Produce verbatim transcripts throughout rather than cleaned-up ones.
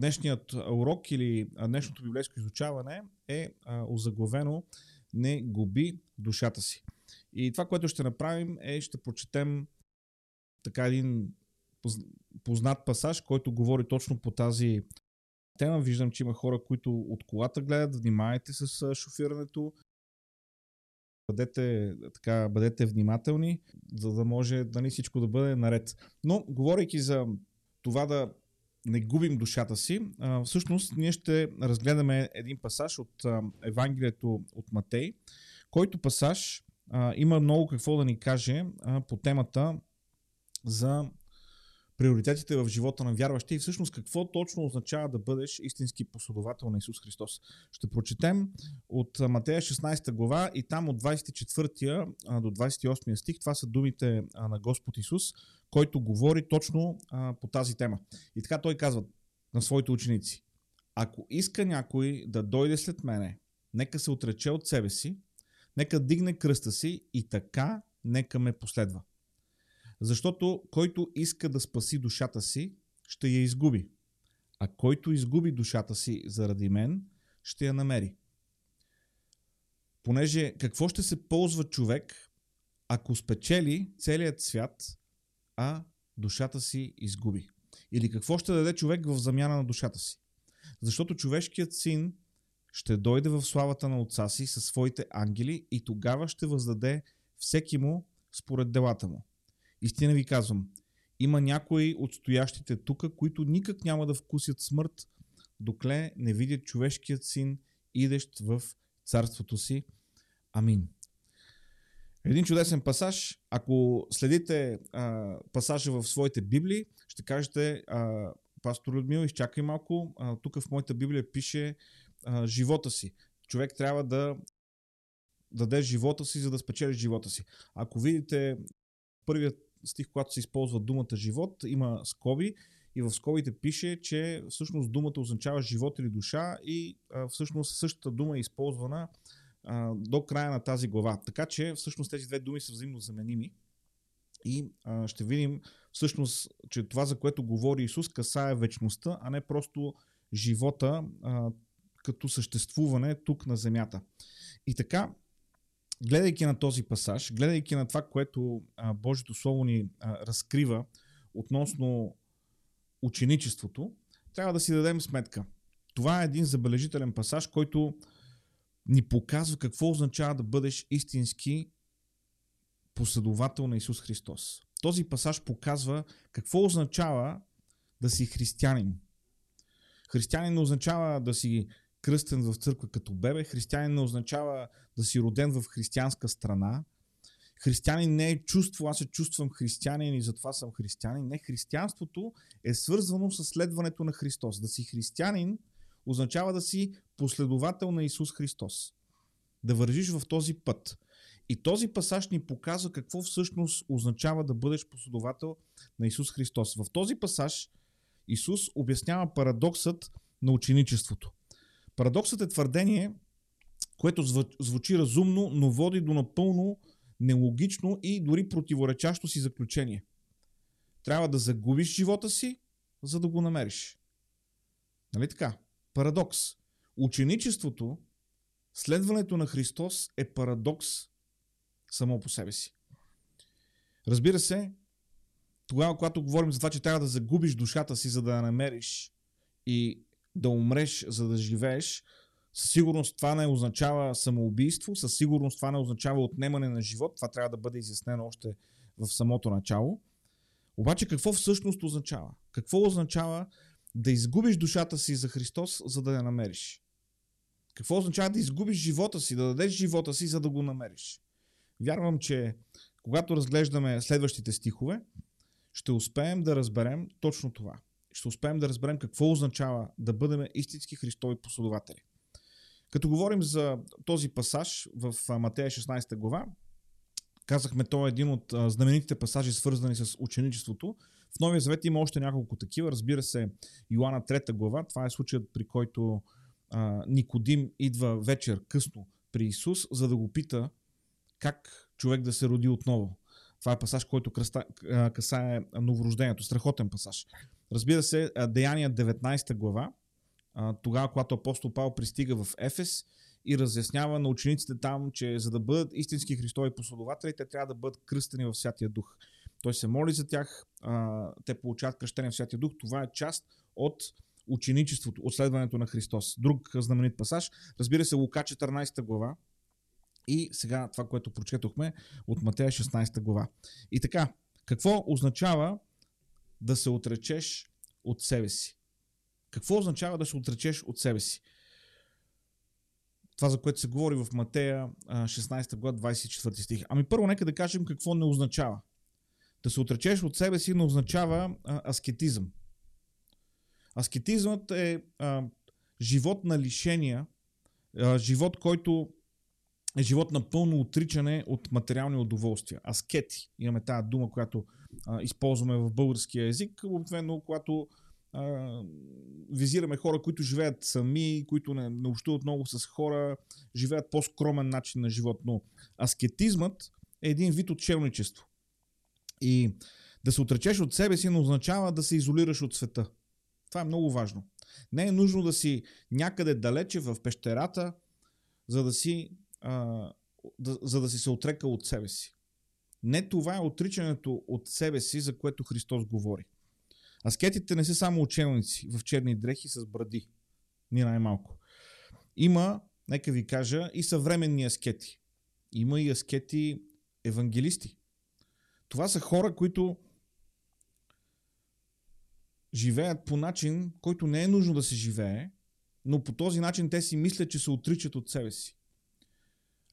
Днешният урок или днешното библейско изучаване е озаглавено "Не губи душата си". И това, което ще направим, е ще прочетем така един познат пасаж, който говори точно по тази тема. Виждам, че има хора, които от колата гледат. Внимавайте с шофирането. Бъдете, така, бъдете внимателни, за да може да не всичко да бъде наред. Но, говорейки за това да не губим душата си, всъщност ние ще разгледаме един пасаж от Евангелието от Матей, който пасаж има много какво да ни каже по темата за приоритетите в живота на вярващи и всъщност какво точно означава да бъдеш истински последовател на Исус Христос. Ще прочетем от Матея шестнадесета глава и там от двадесет и четвъртия до двадесет и осми стих. Това са думите на Господ Исус, който говори точно по тази тема. И така той казва на своите ученици: ако иска някой да дойде след мене, нека се отрече от себе си, нека дигне кръста си и така нека ме последва. Защото който иска да спаси душата си, ще я изгуби, а който изгуби душата си заради мен, ще я намери. Понеже какво ще се ползва човек, ако спечели целият свят, а душата си изгуби? Или какво ще даде човек в замяна на душата си? Защото човешкият син ще дойде в славата на отца си със своите ангели и тогава ще въздаде всеки му според делата му. Истина ви казвам, има някои от стоящите тука, които никак няма да вкусят смърт, докле не видят човешкият син, идещ в царството си. Амин. Един чудесен пасаж. Ако следите а, пасажа в своите библии, ще кажете: а, пастор Людмил, изчакай малко, а, тук в моята библия пише а, живота си. Човек трябва да даде живота си, за да спечели живота си. Ако видите първият стих, когато се използва думата живот, има скоби и в скобите пише, че всъщност думата означава живот или душа и а, всъщност същата дума е използвана а, до края на тази глава. Така че всъщност тези две думи са взаимно заменими и а, ще видим всъщност, че това, за което говори Исус, касае вечността, а не просто живота а, като съществуване тук на земята. И така, гледайки на този пасаж, гледайки на това, което а, Божието Слово ни а, разкрива относно ученичеството, трябва да си дадем сметка. Това е един забележителен пасаж, който ни показва какво означава да бъдеш истински последовател на Исус Христос. Този пасаж показва какво означава да си християнин. Християнин означава да си кръстен в църква като бебе. Християнин не означава да си роден в християнска страна. Християнин не е чувство, аз се чувствам християнин и затова съм християнин. Не, християнството е свързвано с следването на Христос. Да си християнин означава да си последовател на Исус Христос. Да вържиш в този път. И този пасаж ни показва какво всъщност означава да бъдеш последовател на Исус Христос. В този пасаж Исус обяснява парадоксът на ученичеството. Парадоксът е твърдение, което звучи разумно, но води до напълно нелогично и дори противоречащо си заключение. Трябва да загубиш живота си, за да го намериш. Нали така? Парадокс. Ученичеството, следването на Христос е парадокс само по себе си. Разбира се, тогава, когато говорим за това, че трябва да загубиш душата си, за да я намериш и да умреш, за да живееш, със сигурност това не означава самоубийство, със сигурност това не означава отнемане на живот, това трябва да бъде изяснено още в самото начало. Обаче какво всъщност означава? Какво означава да изгубиш душата си за Христос, за да я намериш? Какво означава да изгубиш живота си, да дадеш живота си, за да го намериш? Вярвам, че когато разглеждаме следващите стихове, ще успеем да разберем точно това. Ще успеем да разберем какво означава да бъдем истински Христови последователи. Като говорим за този пасаж в Матея шестнадесета глава, казахме, той е един от знаменитите пасажи, свързани с ученичеството. В Новия завет има още няколко такива. Разбира се, Йоанна трета глава, това е случаят, при който а, Никодим идва вечер късно при Исус, за да го пита как човек да се роди отново. Това е пасаж, който касае новорождението. Страхотен пасаж. Разбира се, Деяния деветнайсета глава, тогава, когато апостол Павел пристига в Ефес и разяснява на учениците там, че за да бъдат истински Христови последователи, те трябва да бъдат кръстени в Святия Дух. Той се моли за тях, те получават кръщение в Святия Дух. Това е част от ученичеството, от следването на Христос. Друг знаменит пасаж, разбира се, Лука четиринайсета глава и сега това, което прочетохме от Матея шестнайсета глава. И така, какво означава да се отречеш от себе си? Какво означава да се отречеш от себе си? Това, за което се говори в Матея шестнайсета глава, двайсет и четвърти стих. Ами първо нека да кажем какво не означава. Да се отречеш от себе си не означава а, аскетизъм. Аскетизмът е а, живот на лишения, а, живот, който е живот на пълно отричане от материални удоволствия. Аскети. Имаме тази дума, която а, използваме в българския език, обикновено, когато а, визираме хора, които живеят сами, които не, не общуват много с хора, живеят по-скромен начин на живот. Но аскетизмът е един вид отшелничество. И да се отречеш от себе си не означава да се изолираш от света. Това е много важно. Не е нужно да си някъде далече в пещерата, за да си, а, да, за да си се отрекал от себе си. Не това е отричането от себе си, за което Христос говори. Аскетите не са само ученици в черни дрехи с бради. Ни най-малко. Има, нека ви кажа, и съвременни аскети. Има и аскети евангелисти. Това са хора, които живеят по начин, който не е нужно да се живее, но по този начин те си мислят, че се отричат от себе си.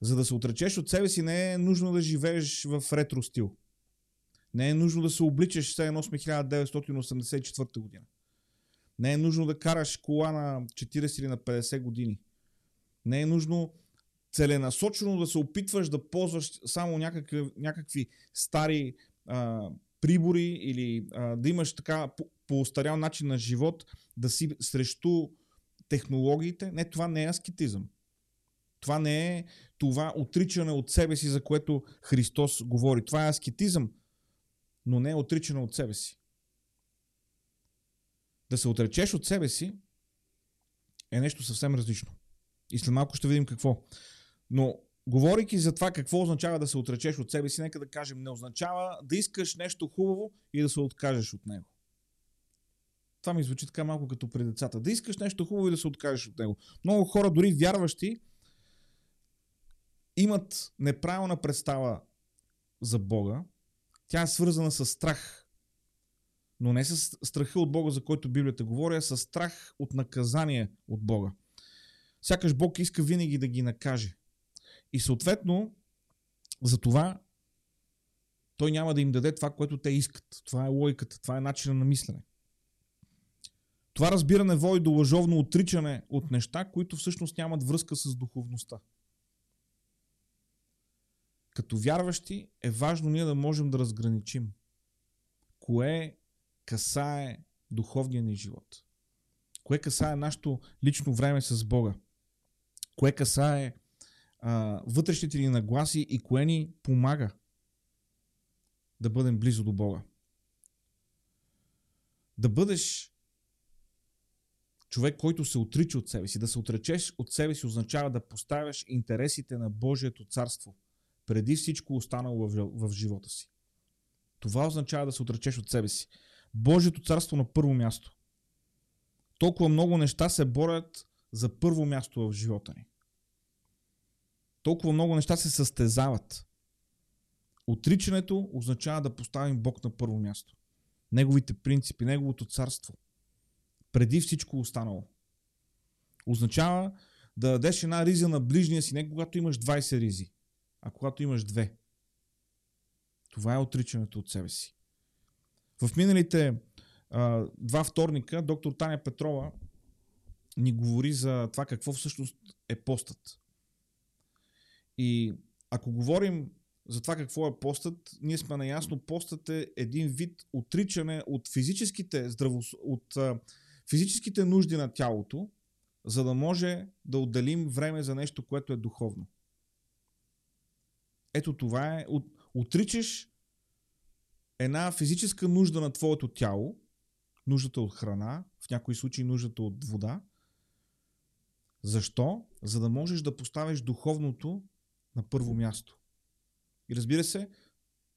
За да се отречеш от себе си, не е нужно да живееш в ретро стил. Не е нужно да се обличаш все едно сме хиляда деветстотин осемдесет и четвърта година. Не е нужно да караш кола на четирийсет или на петдесет години. Не е нужно целенасочено да се опитваш да ползваш само някакъв, някакви стари а, прибори или а, да имаш така по, по остарял начин на живот, да си срещу технологиите. Не, това не е аскетизъм. Това не е това отричане от себе си, за което Христос говори. Това е аскетизъм, но не е отричане от себе си. Да се отречеш от себе си е нещо съвсем различно. И след малко ще видим какво. Но, говорейки за това какво означава да се отречеш от себе си, нека да кажем, не означава да искаш нещо хубаво и да се откажеш от него. Това ми звучи така малко като при децата. Да искаш нещо хубаво и да се откажеш от него. Много хора, дори вярващи, имат неправилна представа за Бога. Тя е свързана с страх. Но не с страха от Бога, за който Библията говори, а с страх от наказание от Бога. Сякаш Бог иска винаги да ги накаже. И съответно, за това той няма да им даде това, което те искат. Това е логиката, това е начинът на мислене. Това разбиране води до лъжовно отричане от неща, които всъщност нямат връзка с духовността. Като вярващи е важно ние да можем да разграничим кое касае духовния ни живот. Кое касае нашето лично време с Бога. Кое касае а, вътрешните ни нагласи и кое ни помага да бъдем близо до Бога. Да бъдеш човек, който се отрича от себе си. Да се отречеш от себе си означава да поставяш интересите на Божието царство преди всичко останало в, в живота си. Това означава да се отречеш от себе си. Божието царство на първо място. Толкова много неща се борят за първо място в живота ни. Толкова много неща се състезават. Отричането означава да поставим Бог на първо място. Неговите принципи, Неговото царство. Преди всичко останало. Означава да дадеш една риза на ближния си, не когато имаш двайсет ризи, а когато имаш две. Това е отричането от себе си. В миналите два вторника доктор Таня Петрова ни говори за това какво всъщност е постът. И ако говорим за това какво е постът, ние сме наясно, постът е един вид отричане от физическите, здравос... от физическите нужди на тялото, за да може да отделим време за нещо, което е духовно. Ето това е. Отричаш една физическа нужда на твоето тяло, нуждата от храна, в някои случаи нуждата от вода. Защо? За да можеш да поставиш духовното на първо място. И разбира се,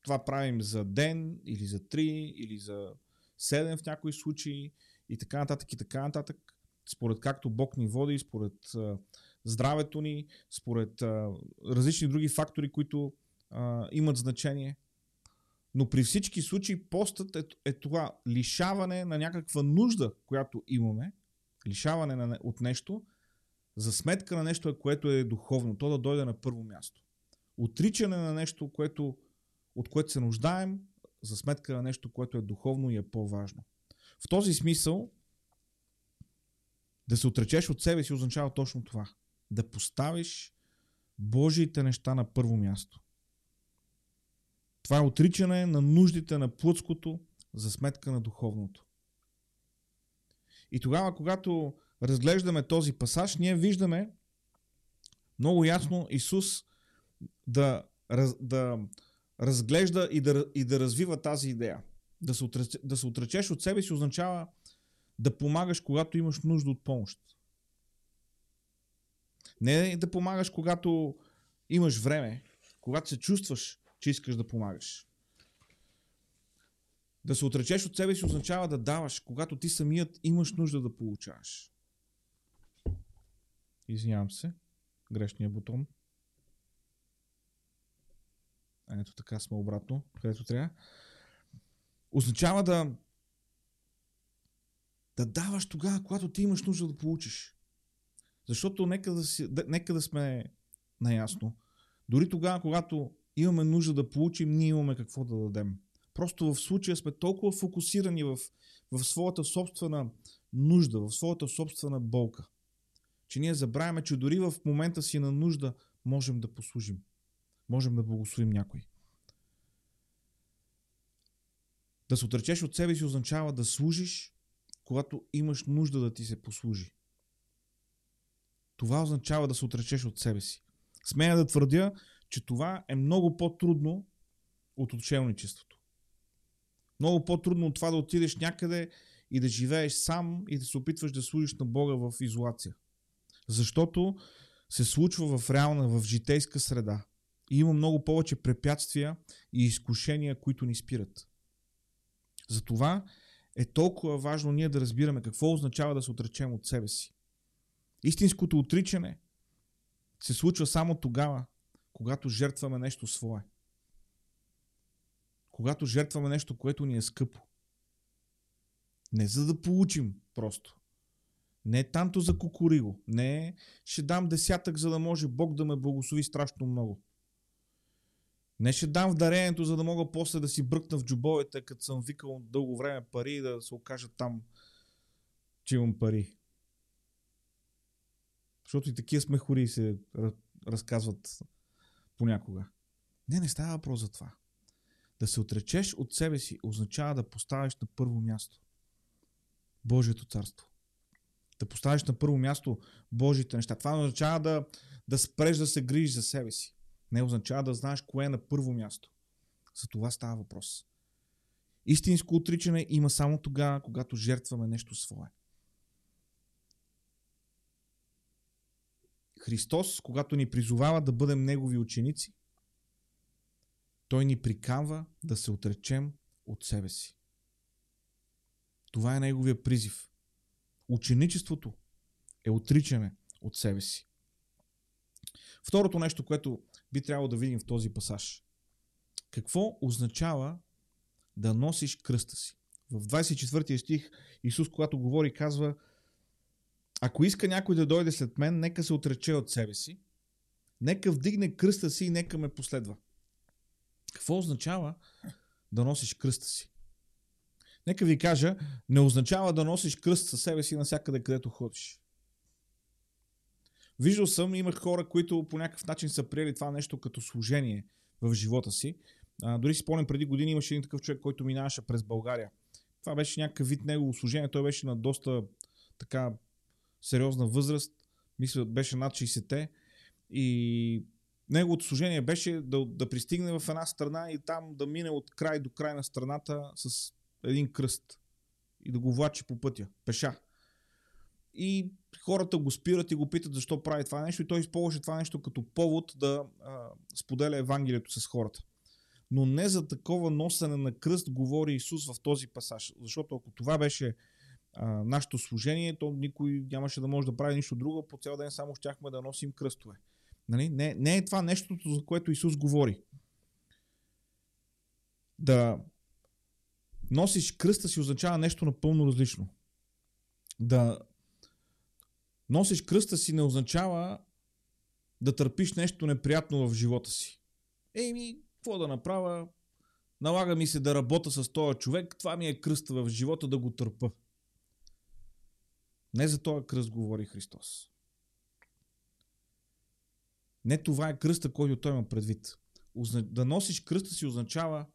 това правим за ден, или за три, или за седем в някои случаи, и така нататък, и така нататък. Според както Бог ни води, според а, здравето ни, според а, различни други фактори, които а, имат значение. Но при всички случаи постът е, е това лишаване на някаква нужда, която имаме, лишаване на, от нещо, за сметка на нещо, което е духовно, то да дойде на първо място. Отричане на нещо, което, от което се нуждаем, за сметка на нещо, което е духовно и е по-важно. В този смисъл, да се отречеш от себе си означава точно това. Да поставиш Божиите неща на първо място. Това е отричане на нуждите на плътското за сметка на духовното. И тогава, когато разглеждаме този пасаж, ние виждаме много ясно Исус да, да разглежда и да, и да развива тази идея. Да се, отречеш, да се отречеш от себе си означава да помагаш, когато имаш нужда от помощ. Не да помагаш, когато имаш време, когато се чувстваш, че искаш да помагаш. Да се отречеш от себе си означава да даваш, когато ти самият имаш нужда да получаваш. Извинявам се, грешния бутон. Ето така сме обратно, където трябва. Означава да да даваш тогава, когато ти имаш нужда да получиш. Защото нека да, си, да, нека да сме наясно. Дори тогава, когато имаме нужда да получим, ние имаме какво да дадем. Просто в случая сме толкова фокусирани в, в своята собствена нужда, в своята собствена болка, че ние забравяме, че дори в момента си на нужда можем да послужим. Можем да благословим някой. Да се отречеш от себе си означава да служиш, когато имаш нужда да ти се послужи. Това означава да се отречеш от себе си. Смея да твърдя, че това е много по-трудно от отшелничеството. Много по-трудно от това да отидеш някъде и да живееш сам и да се опитваш да служиш на Бога в изолация. Защото се случва в реална, в житейска среда. И има много повече препятствия и изкушения, които ни спират. Затова е толкова важно ние да разбираме какво означава да се отречем от себе си. Истинското отричане се случва само тогава, когато жертваме нещо свое. Когато жертваме нещо, което ни е скъпо. Не за да получим просто. Не танто за кукуриго. Не ще дам десятък, за да може Бог да ме благослови страшно много. Не ще дам в дарението, за да мога после да си бръкна в джобовете, като съм викал дълго време пари и да се окажа там, че имам пари. Защото и такива смехори се разказват понякога. Не, не става въпрос за това. Да се отречеш от себе си означава да поставиш на първо място Божието царство. Да поставиш на първо място Божиите неща. Това означава да, да спреш да се грижиш за себе си. Не означава да знаеш кое е на първо място. За това става въпрос. Истинско отричане има само тогава, когато жертваме нещо свое. Христос, когато ни призовава да бъдем Негови ученици, Той ни приканва да се отречем от себе си. Това е Неговия призив. Ученичеството е отричане от себе си. Второто нещо, което би трябвало да видим в този пасаж. Какво означава да носиш кръста си? В двадесет и четвърти стих Исус, когато говори, казва: ако иска някой да дойде след мен, нека се отрече от себе си, нека вдигне кръста си и нека ме последва. Какво означава да носиш кръста си? Нека ви кажа, не означава да носиш кръст със себе си навсякъде, където ходиш. Виждал съм, имах хора, които по някакъв начин са приели това нещо като служение в живота си. А, дори си спомням, преди години имаше един такъв човек, който минаваше през България. Това беше някакъв вид негово служение. Той беше на доста така сериозна възраст. Мисля, беше над шейсетте. И неговото служение беше да, да пристигне в една страна и там да мине от край до край на страната с един кръст. и да го влачи по пътя, пеша. И хората го спират и го питат защо прави това нещо, и той използваше това нещо като повод да а, споделя Евангелието с хората. Но не за такова носене на кръст говори Исус в този пасаж, защото ако това беше а, нашето служение, то никой нямаше да може да прави нищо друго, по цял ден само щяхме да носим кръстове. Нали? Не, не е това нещото, за което Исус говори. Да носиш кръста си означава нещо напълно различно. Да носиш кръста си не означава да търпиш нещо неприятно в живота си. Еми, какво да направя? Налага ми се да работя с този човек, това ми е кръста в живота, да го търпа. Не за този кръст говори Христос. Не това е кръста, който той има предвид. Да носиш кръста си означава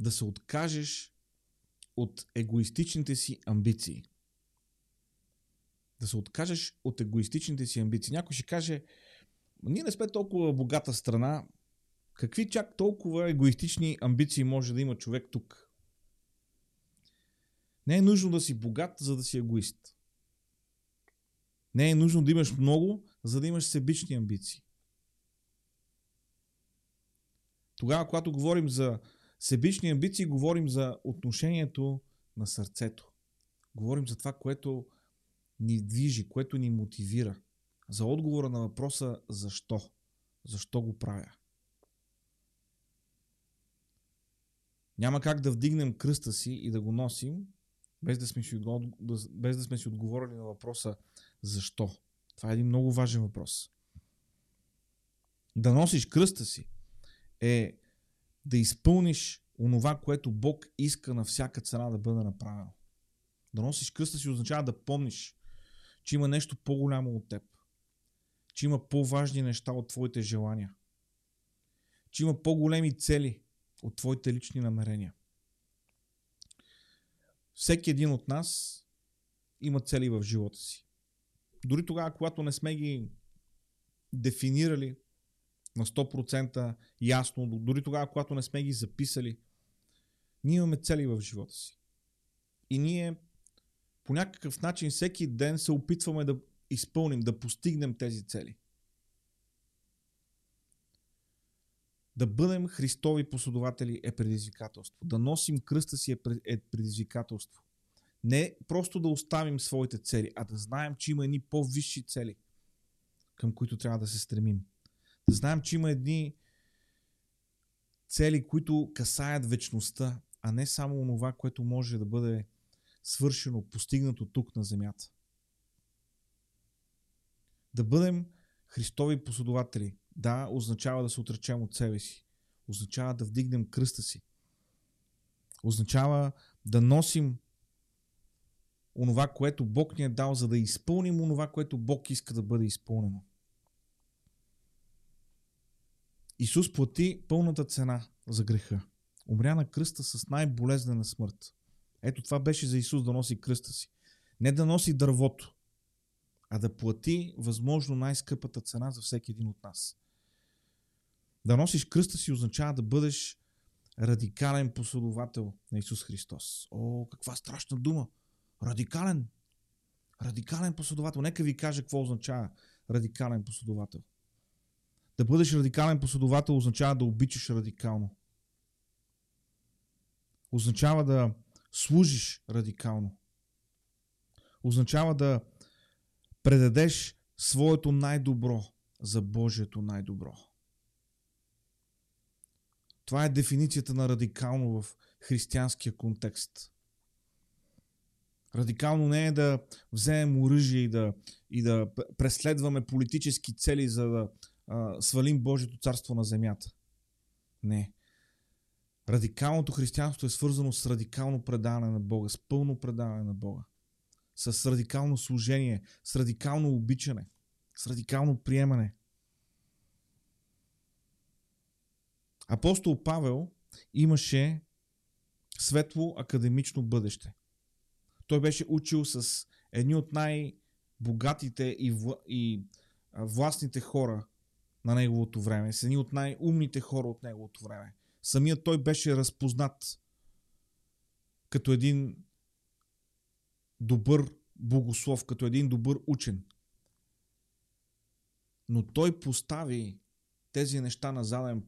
да се откажеш от егоистичните си амбиции. Да се откажеш от егоистичните си амбиции. Някой ще каже, ние не сме толкова богата страна, какви чак толкова егоистични амбиции може да има човек тук? Не е нужно да си богат, за да си егоист. Не е нужно да имаш много, за да имаш себични амбиции. Тогава, когато говорим за себични амбиции, говорим за отношението на сърцето. Говорим за това, което ни движи, което ни мотивира. За отговора на въпроса защо? Защо го правя? Няма как да вдигнем кръста си и да го носим, без да сме си, без да сме си отговорили на въпроса защо. Това е един много важен въпрос. Да носиш кръста си е да изпълниш онова, което Бог иска на всяка цена да бъде направено. Да носиш кръста си означава да помниш, че има нещо по-голямо от теб. Че има по-важни неща от твоите желания. Че има по-големи цели от твоите лични намерения. Всеки един от нас има цели в живота си. Дори тогава, когато не сме ги дефинирали на сто процента ясно, дори тогава, когато не сме ги записали, ние имаме цели в живота си. И ние по някакъв начин всеки ден се опитваме да изпълним, да постигнем тези цели. Да бъдем Христови последователи е предизвикателство. Да носим кръста си е предизвикателство. Не просто да оставим своите цели, а да знаем, че има едни по-висши цели, към които трябва да се стремим. Да знаем, че има едни цели, които касаят вечността, а не само онова, което може да бъде свършено, постигнато тук на земята. Да бъдем Христови последователи. Да, означава да се отречем от себе си. Означава да вдигнем кръста си. Означава да носим онова, което Бог ни е дал, за да изпълним онова, което Бог иска да бъде изпълнено. Исус плати пълната цена за греха. Умря на кръста с най-болезнена смърт. Ето това беше за Исус да носи кръста си. Не да носи дървото, а да плати възможно най-скъпата цена за всеки един от нас. Да носиш кръста си означава да бъдеш радикален последовател на Исус Христос. О, каква страшна дума! Радикален! Радикален последовател! Нека ви кажа какво означава радикален последовател. Да бъдеш радикален последовател означава да обичаш радикално. Означава да служиш радикално. Означава да предадеш своето най-добро за Божието най-добро. Това е дефиницията на радикално в християнския контекст. Радикално не е да вземем оръжие и да, и да преследваме политически цели, за да а, свалим Божието царство на земята. Не. Радикалното християнство е свързано с радикално предаване на Бога, с пълно предаване на Бога. С радикално служение, с радикално обичане, с радикално приемане. Апостол Павел имаше светло академично бъдеще. Той беше учил с едни от най-богатите и, вла... и властните хора на неговото време, с едни от най-умните хора от неговото време. Самият той беше разпознат като един добър богослов, като един добър учен. Но той постави тези неща на заден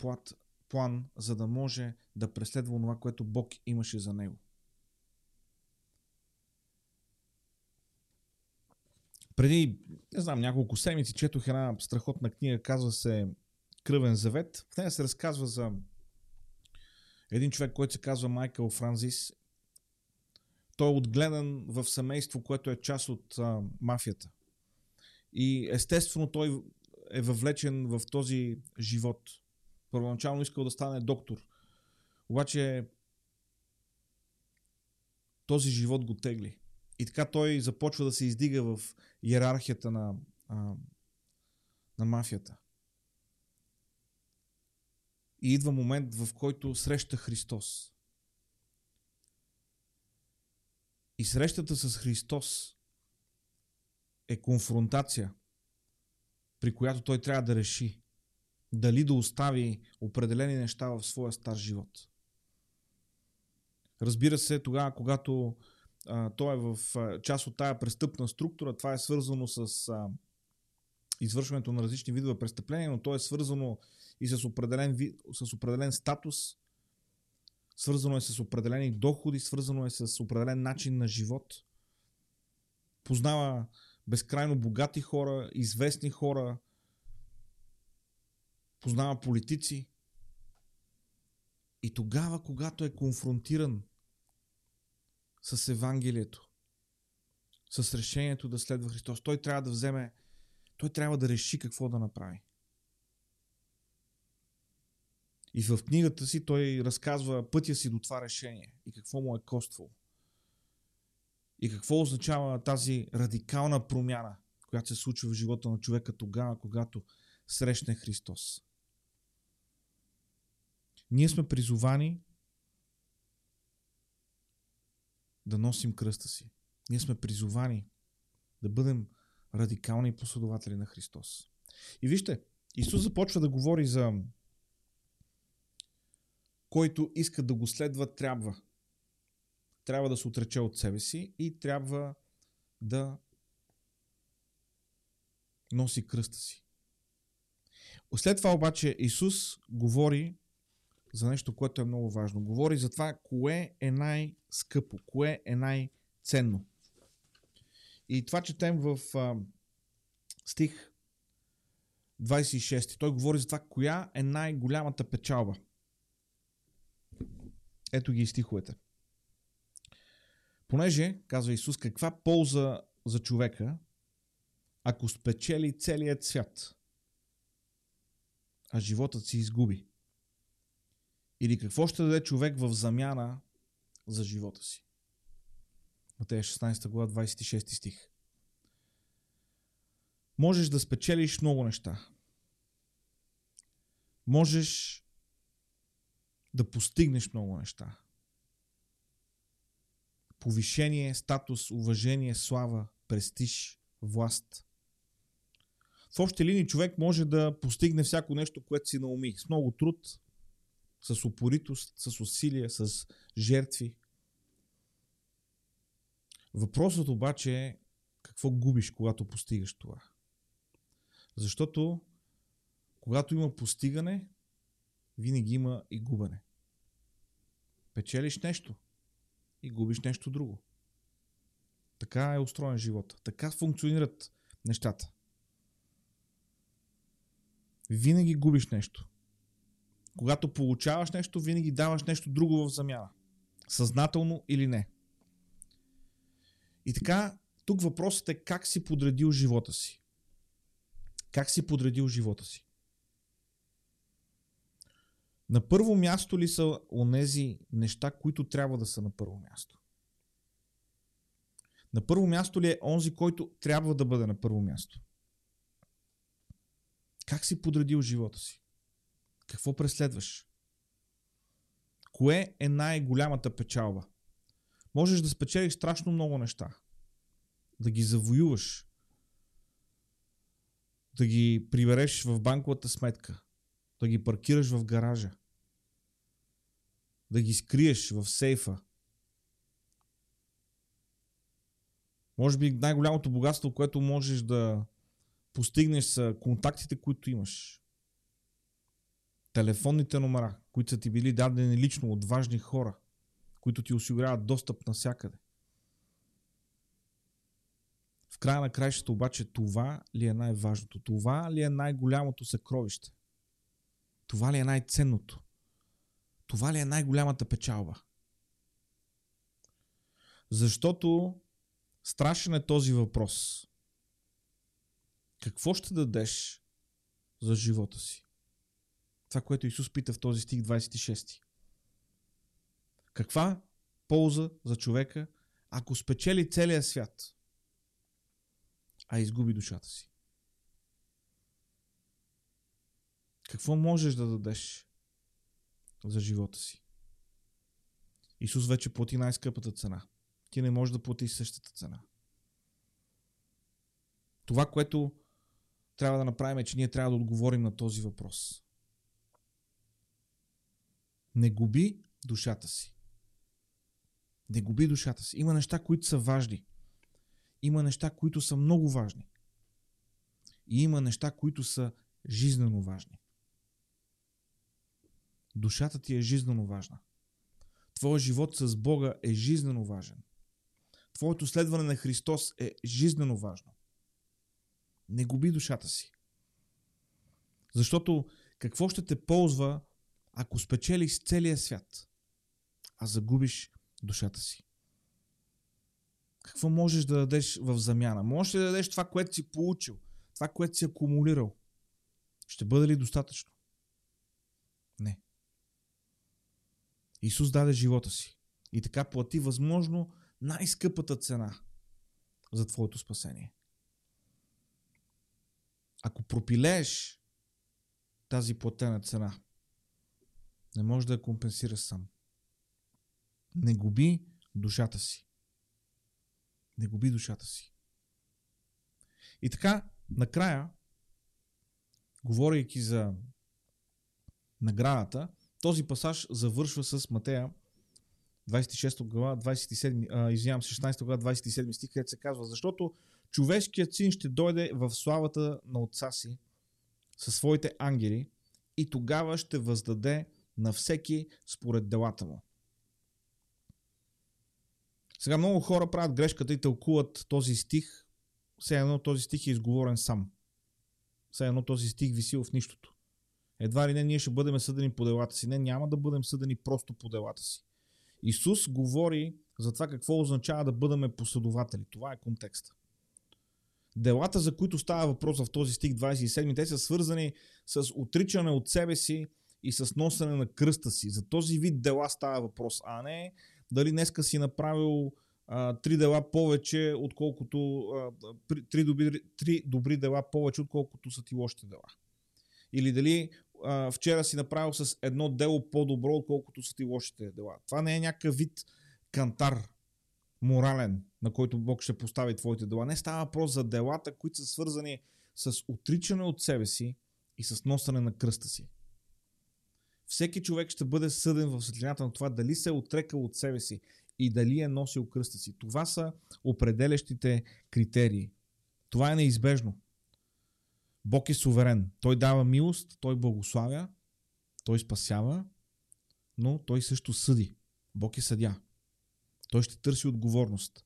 план, за да може да преследва това, което Бог имаше за него. Преди, не знам, няколко седмици четох една страхотна книга, казва се Кръвен завет. В нея се разказва за един човек, който се казва Майкъл Франзис. Той е отгледан в семейство, което е част от а, мафията. И естествено той е въвлечен в този живот. Първоначално искал да стане доктор. Обаче този живот го тегли. И така той започва да се издига в йерархията на, а, на мафията. И идва момент, в който среща Христос. И срещата с Христос е конфронтация, при която той трябва да реши дали да остави определени неща в своя стар живот. Разбира се, тогава, когато а, той е в а, част от тая престъпна структура, това е свързано с а, извършването на различни видове престъпления, но то е свързано и с определен, ви, с определен статус, свързано е с определени доходи, свързано е с определен начин на живот. Познава безкрайно богати хора, известни хора, познава политици. И тогава, когато е конфронтиран с Евангелието, с решението да следва Христос, той трябва да вземе, той трябва да реши какво да направи. И в книгата си той разказва пътя си до това решение и какво му е коствало. И какво означава тази радикална промяна, която се случва в живота на човека тогава, когато срещне Христос. Ние сме призовани да носим кръста си. Ние сме призовани да бъдем радикални последователи на Христос. И вижте, Исус започва да говори за който иска да го следва, трябва. Трябва да се отрече от себе си и трябва да носи кръста си. След това обаче Исус говори за нещо, което е много важно. Говори за това, кое е най-скъпо, кое е най-ценно. И това четем в а, стих двадесет и шести. Той говори за това, коя е най-голямата печалба. Ето ги и стиховете. Понеже, казва Исус, каква полза за човека, ако спечели целият свят, а животът си изгуби? Или какво ще даде човек в замяна за живота си? Матей шестнадесета глава, двадесет и шести стих. Можеш да спечелиш много неща. Можеш да постигнеш много неща. Повишение, статус, уважение, слава, престиж, власт. В общи линии човек може да постигне всяко нещо, което си науми. С много труд, с упоритост, с усилие, с жертви. Въпросът обаче е какво губиш, когато постигаш това. Защото когато има постигане, винаги има и губене. Печелиш нещо и губиш нещо друго. Така е устроен живот. Така функционират нещата. Винаги губиш нещо. Когато получаваш нещо, винаги даваш нещо друго в замяна. Съзнателно или не. И така, тук въпросът е как си подредил живота си. Как си подредил живота си? На първо място ли са онези неща, които трябва да са на първо място? На първо място ли е онзи, който трябва да бъде на първо място? Как си подредил живота си? Какво преследваш? Кое е най-голямата печалба? Можеш да спечелиш страшно много неща. Да ги завоюваш. Да ги прибереш в банковата сметка. Да ги паркираш в гаража. Да ги скриеш в сейфа. Може би най-голямото богатство, което можеш да постигнеш, са контактите, които имаш. Телефонните номера, които са ти били дадени лично от важни хора, които ти осигуряват достъп навсякъде. В края на краищата обаче, това ли е най-важното? Това ли е най-голямото съкровище? Това ли е най-ценното? Това ли е най-голямата печалба? Защото страшен е този въпрос. Какво ще дадеш за живота си? Това, което Исус пита в този стих двадесет и шести. Каква полза за човека, ако спечели целия свят, а изгуби душата си? Какво можеш да дадеш за живота си? Исус вече плати най-скъпата цена. Ти не можеш да платиш същата цена. Това, което трябва да направим, е, че ние трябва да отговорим на този въпрос. Не губи душата си. Не губи душата си. Има неща, които са важни. Има неща, които са много важни. И има неща, които са жизнено важни. Душата ти е жизнено важна. Твоят живот с Бога е жизнено важен. Твоето следване на Христос е жизнено важно. Не губи душата си. Защото какво ще те ползва, ако спечелиш целия свят, а загубиш душата си? Какво можеш да дадеш в замяна? Можеш ли да дадеш това, което си получил? Това, което си акумулирал? Ще бъде ли достатъчно? Не. Исус даде живота си и така плати възможно най-скъпата цена за твоето спасение. Ако пропилееш тази платена цена, не можеш да я компенсираш сам. Не губи душата си. Не губи душата си. И така, накрая, говорейки за наградата, този пасаж завършва с Матея двадесет и шеста глава, двадесет и седма, а, извинявам, шестнадесета глава, двадесет и седми стих, където се казва: защото човешкият син ще дойде в славата на отца си със своите ангели и тогава ще въздаде на всеки според делата му. Сега много хора правят грешката и тълкуват този стих. Все едно този стих е изговорен сам. Все едно този стих висил в нищото. Едва ли не, ние ще бъдем съдени по делата си. Не, няма да бъдем съдени просто по делата си. Исус говори за това какво означава да бъдем последователи. Това е контекста. Делата, за които става въпрос в този стих двадесет и седми, те са свързани с отричане от себе си и с носене на кръста си. За този вид дела става въпрос, а не дали днеска си направил а, три дела повече, отколкото а, три, добри, три добри дела повече, отколкото са ти лошите дела. Или дали а, вчера си направил с едно дело по-добро, отколкото са ти лошите дела. Това не е някакъв вид кантар морален, на който Бог ще постави твоите дела. Не, става въпрос за делата, които са свързани с отричане от себе си и с носене на кръста си. Всеки човек ще бъде съден в светлината на това дали се е отрекал от себе си и дали е носил кръста си. Това са определящите критерии. Това е неизбежно. Бог е суверен. Той дава милост, той благославя, той спасява, но той също съди. Бог е съдия. Той ще търси отговорност.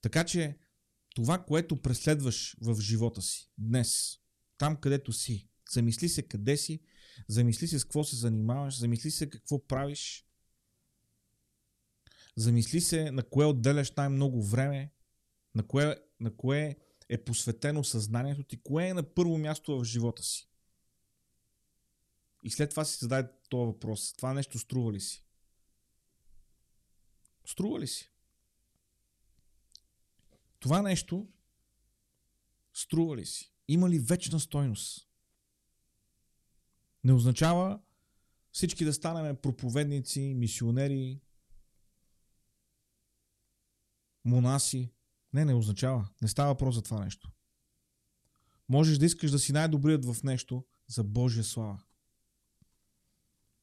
Така че това, което преследваш в живота си днес, там където си, замисли се къде си, замисли се с какво се занимаваш, замисли се какво правиш, замисли се на кое отделяш най-много време, на кое, на кое е посветено съзнанието ти, кое е на първо място в живота си. И след това си задай този въпрос. Това нещо струва ли си? Струва ли си? Това нещо струва ли си? Има ли вечна стойност? Не означава всички да станем проповедници, мисионери, монаси. Не, не означава. Не става въпрос за това нещо. Можеш да искаш да си най-добрият в нещо за Божия слава.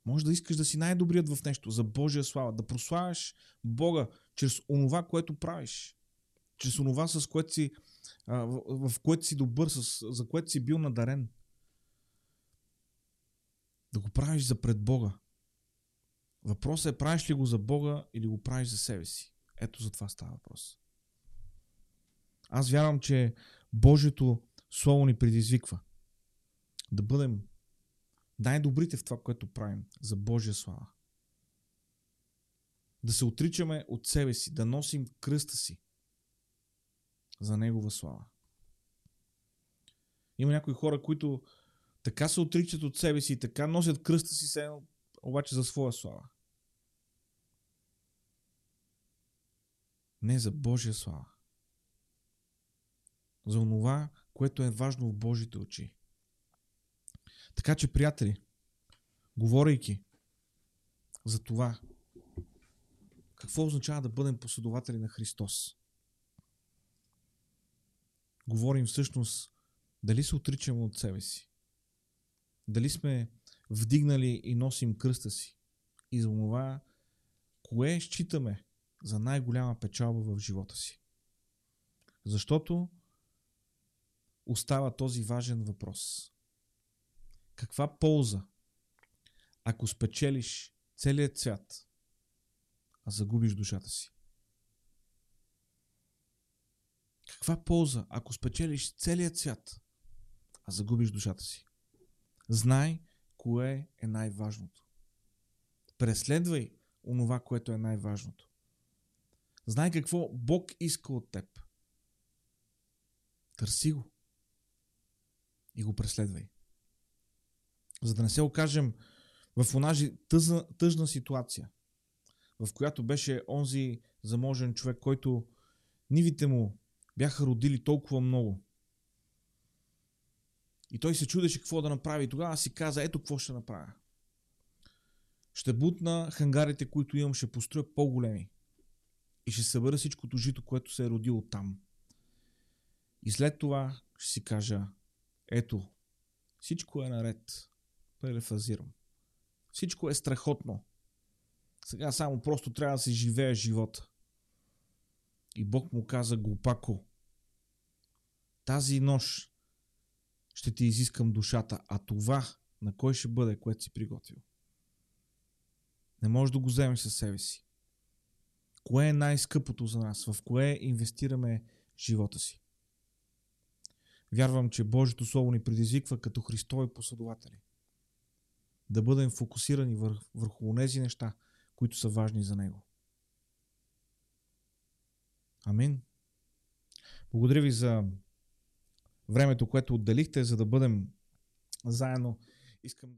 Може да искаш да си най-добрият в нещо, за Божия слава, да прославяш Бога чрез онова, което правиш, чрез онова, с което си, в което си добър, за което си бил надарен. Да го правиш за пред Бога. Въпросът е, правиш ли го за Бога или го правиш за себе си? Ето за това става въпрос. Аз вярвам, че Божието Слово ни предизвиква да бъдем най-добрите в това, което правим, за Божия слава. Да се отричаме от себе си, да носим кръста си за Негова слава. Има някои хора, които така се отричат от себе си и така носят кръста си, се, обаче за своя слава. Не за Божия слава. За онова, което е важно в Божите очи. Така че, приятели, говорейки за това, какво означава да бъдем последователи на Христос? Говорим всъщност дали се отричаме от себе си, дали сме вдигнали и носим кръста си и за това, кое считаме за най-голяма печалба в живота си. Защото остава този важен въпрос. Каква полза, ако спечелиш целият свят, а загубиш душата си? Каква полза, ако спечелиш целият свят, а загубиш душата си? Знай кое е най-важното. Преследвай онова, което е най-важното. Знай какво Бог иска от теб. Търси го и го преследвай. За да не се окажем в онази тъжна, тъжна ситуация, в която беше онзи заможен човек, който нивите му бяха родили толкова много. И той се чудеше какво да направи. И тогава си каза, ето какво ще направя. Ще бутна хангарите, които имам, ще построя по-големи. И ще събера всичкото жито, което се е родило там. И след това ще си кажа, ето, всичко е наред. Прелефазирам. Всичко е страхотно. Сега само просто трябва да се живее живота. И Бог му каза, глупако, тази нощ ще ти изискам душата, а това на кой ще бъде, което си приготвил? Не можеш да го вземеш със себе си. Кое е най-скъпото за нас? В кое инвестираме живота си? Вярвам, че Божието Слово ни предизвиква като Христови последователи да бъдем фокусирани вър... върху тези неща, които са важни за Него. Амин. Благодаря ви за времето, което отделихте, за да бъдем заедно. Искам